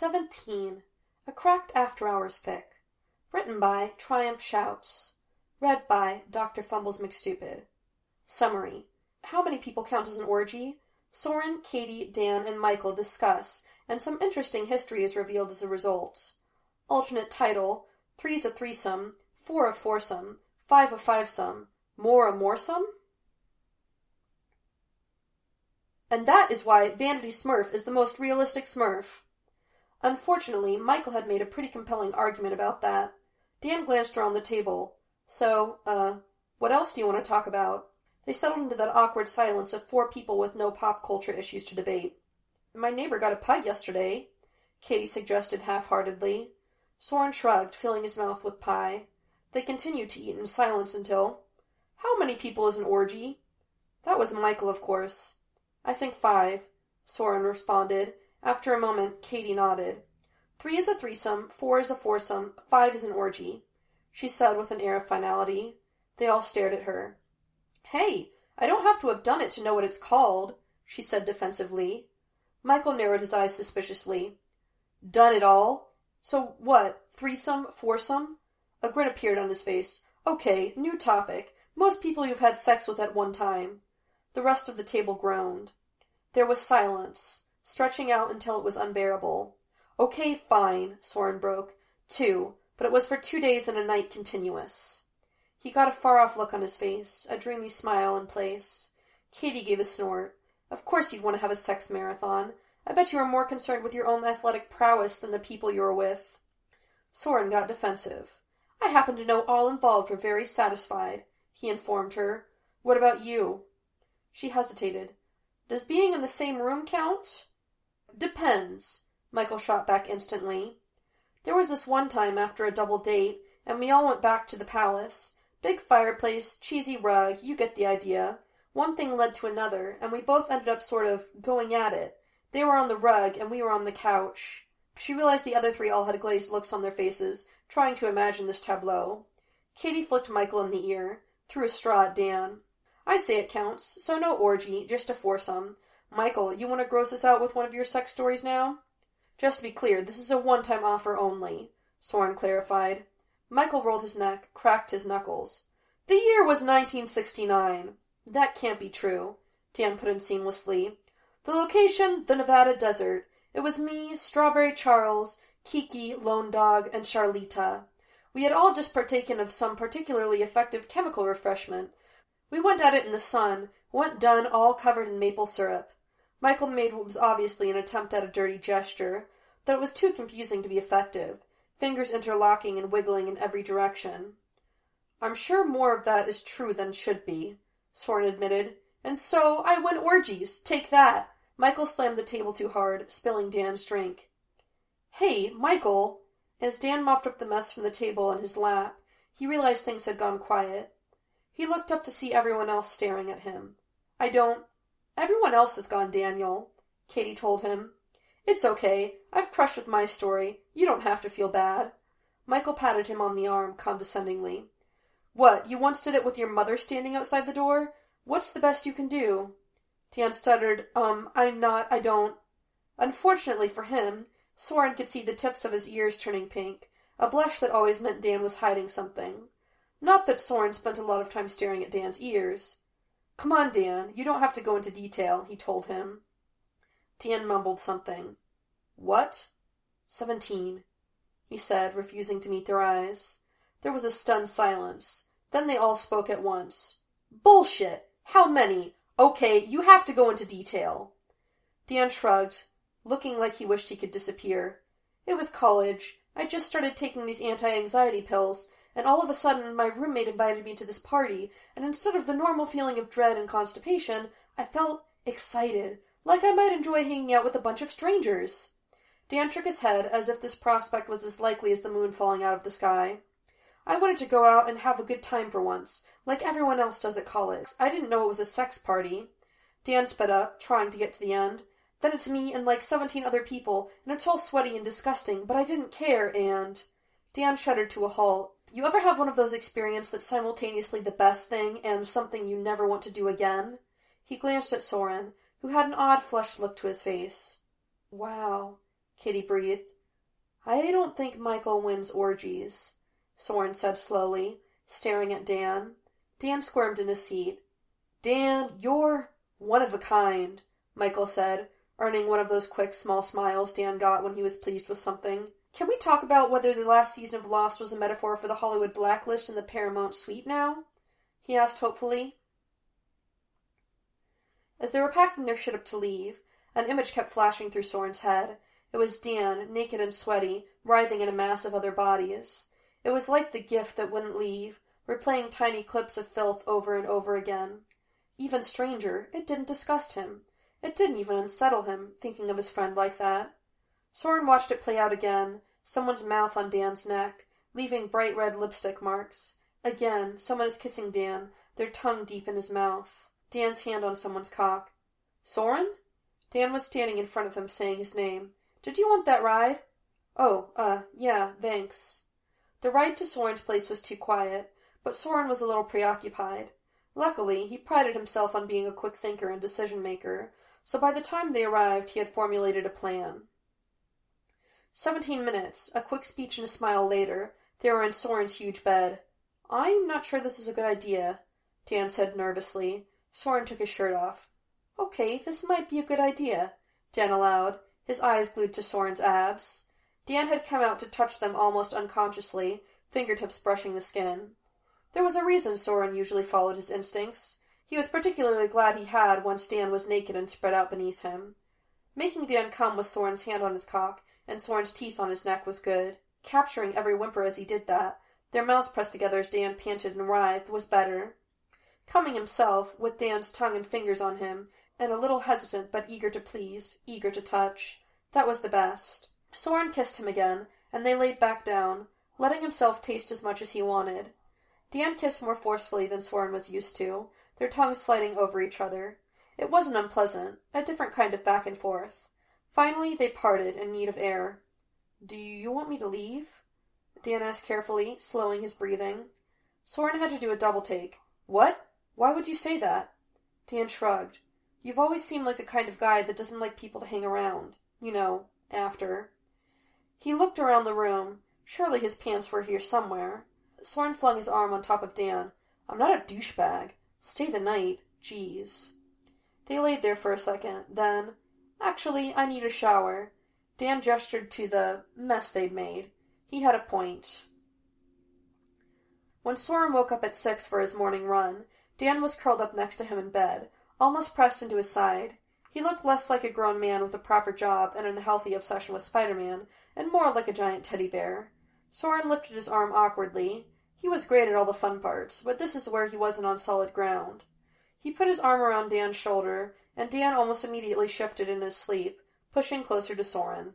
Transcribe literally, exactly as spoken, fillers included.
Seventeen, a Cracked After Hours fic, written by Triumph Shouts, read by Doctor Fumbles McStupid. Summary. How many people count as an orgy? Soren, Katie, Dan, and Michael discuss, and some interesting history is revealed as a result. Alternate title, Three's a Threesome, Four a Foursome, Five a Fivesome, More a Moresome? And that is why Vanity Smurf is the most realistic Smurf. Unfortunately, Michael had made a pretty compelling argument about that. Dan glanced around the table. So, uh, what else do you want to talk about? They settled into that awkward silence of four people with no pop culture issues to debate. My neighbor got a pug yesterday, Katie suggested half-heartedly. Soren shrugged, filling his mouth with pie. They continued to eat in silence until, How many people is an orgy? That was Michael, of course. I think five, Soren responded. After a moment, Katie nodded. Three is a threesome, four is a foursome, five is an orgy, she said with an air of finality. They all stared at her. Hey, I don't have to have done it to know what it's called, she said defensively. Michael narrowed his eyes suspiciously. Done it all? So what, threesome, foursome? A grin appeared on his face. Okay, new topic. Most people you've had sex with at one time. The rest of the table groaned. There was silence, stretching out until it was unbearable. Okay, fine, Soren broke. Two, but it was for two days and a night continuous. He got a far-off look on his face, a dreamy smile in place. Katie gave a snort. Of course you'd want to have a sex marathon. I bet you were more concerned with your own athletic prowess than the people you were with. Soren got defensive. I happen to know all involved were very satisfied, he informed her. What about you? She hesitated. Does being in the same room count? Depends, Michael shot back instantly. There was this one time after a double date, and we all went back to the palace. Big fireplace, cheesy rug, you get the idea. One thing led to another, and we both ended up sort of going at it. They were on the rug, and we were on the couch. She realized the other three all had glazed looks on their faces, trying to imagine this tableau. Katie flicked Michael in the ear, threw a straw at Dan. I say it counts, so no orgy, just a foursome. Michael, you want to gross us out with one of your sex stories now? Just to be clear, this is a one-time offer only, Soren clarified. Michael rolled his neck, cracked his knuckles. The year was nineteen sixty-nine. That can't be true, Dan put in seamlessly. The location, the Nevada desert. It was me, Strawberry Charles, Kiki, Lone Dog, and Charlita. We had all just partaken of some particularly effective chemical refreshment. We went at it in the sun, went done all covered in maple syrup. Michael made what was obviously an attempt at a dirty gesture, though it was too confusing to be effective, fingers interlocking and wiggling in every direction. I'm sure more of that is true than should be, Soren admitted. And so I win orgies. Take that. Michael slammed the table too hard, spilling Dan's drink. Hey, Michael. As Dan mopped up the mess from the table in his lap, he realized things had gone quiet. He looked up to see everyone else staring at him. I don't... Everyone else has gone, Daniel, Katie told him. It's okay. I've crushed with my story. You don't have to feel bad. Michael patted him on the arm condescendingly. What, you once did it with your mother standing outside the door? What's the best you can do? Dan stuttered, um, I'm not, I don't. Unfortunately for him, Soren could see the tips of his ears turning pink, a blush that always meant Dan was hiding something. Not that Soren spent a lot of time staring at Dan's ears. Come on, Dan, you don't have to go into detail, he told him. Dan mumbled something. What? Seventeen, he said, refusing to meet their eyes. There was a stunned silence. Then they all spoke at once. Bullshit! How many? Okay, you have to go into detail. Dan shrugged, looking like he wished he could disappear. It was college. I just started taking these anti-anxiety pills, and all of a sudden my roommate invited me to this party, and instead of the normal feeling of dread and constipation, I felt excited, like I might enjoy hanging out with a bunch of strangers. Dan shook his head as if this prospect was as likely as the moon falling out of the sky. I wanted to go out and have a good time for once, like everyone else does at college. I didn't know it was a sex party. Dan sped up, trying to get to the end. Then it's me and like seventeen other people, and it's all sweaty and disgusting, but I didn't care, and... Dan shuddered to a halt. You ever have one of those experiences that's simultaneously the best thing and something you never want to do again? He glanced at Soren, who had an odd flushed look to his face. Wow, Kitty breathed. I don't think Michael wins orgies, Soren said slowly, staring at Dan. Dan squirmed in his seat. Dan, you're one of a kind, Michael said, earning one of those quick, small smiles Dan got when he was pleased with something. Can we talk about whether the last season of Lost was a metaphor for the Hollywood blacklist and the Paramount suite now? He asked hopefully. As they were packing their shit up to leave, an image kept flashing through Soren's head. It was Dan, naked and sweaty, writhing in a mass of other bodies. It was like the gift that wouldn't leave, replaying tiny clips of filth over and over again. Even stranger, it didn't disgust him. It didn't even unsettle him, thinking of his friend like that. Soren watched it play out again, someone's mouth on Dan's neck, leaving bright red lipstick marks. Again, someone is kissing Dan, their tongue deep in his mouth. Dan's hand on someone's cock. Soren? Dan was standing in front of him, saying his name. Did you want that ride? Oh, uh, yeah, thanks. The ride to Soren's place was too quiet, but Soren was a little preoccupied. Luckily, he prided himself on being a quick thinker and decision-maker, so by the time they arrived, he had formulated a plan. Seventeen minutes, a quick speech and a smile later, they were in Soren's huge bed. I'm not sure this is a good idea, Dan said nervously. Soren took his shirt off. Okay, this might be a good idea, Dan allowed, his eyes glued to Soren's abs. Dan had come out to touch them almost unconsciously, fingertips brushing the skin. There was a reason Soren usually followed his instincts. He was particularly glad he had once Dan was naked and spread out beneath him. Making Dan come with Soren's hand on his cock and Soren's teeth on his neck was good. Capturing every whimper as he did that, their mouths pressed together as Dan panted and writhed, was better. Coming himself, with Dan's tongue and fingers on him, and a little hesitant but eager to please, eager to touch. That was the best. Soren kissed him again, and they laid back down, letting himself taste as much as he wanted. Dan kissed more forcefully than Soren was used to, their tongues sliding over each other. It wasn't unpleasant, a different kind of back and forth. Finally, they parted in need of air. Do you want me to leave? Dan asked carefully, slowing his breathing. Soren had to do a double-take. What? Why would you say that? Dan shrugged. You've always seemed like the kind of guy that doesn't like people to hang around. You know, after. He looked around the room. Surely his pants were here somewhere. Soren flung his arm on top of Dan. I'm not a douchebag. Stay the night. Jeez. They laid there for a second. Then, actually, I need a shower. Dan gestured to the mess they'd made. He had a point. When Soren woke up at six for his morning run, Dan was curled up next to him in bed, almost pressed into his side. He looked less like a grown man with a proper job and an unhealthy obsession with Spider-Man, and more like a giant teddy bear. Soren lifted his arm awkwardly. He was great at all the fun parts, but this is where he wasn't on solid ground. He put his arm around Dan's shoulder, and Dan almost immediately shifted in his sleep, pushing closer to Soren.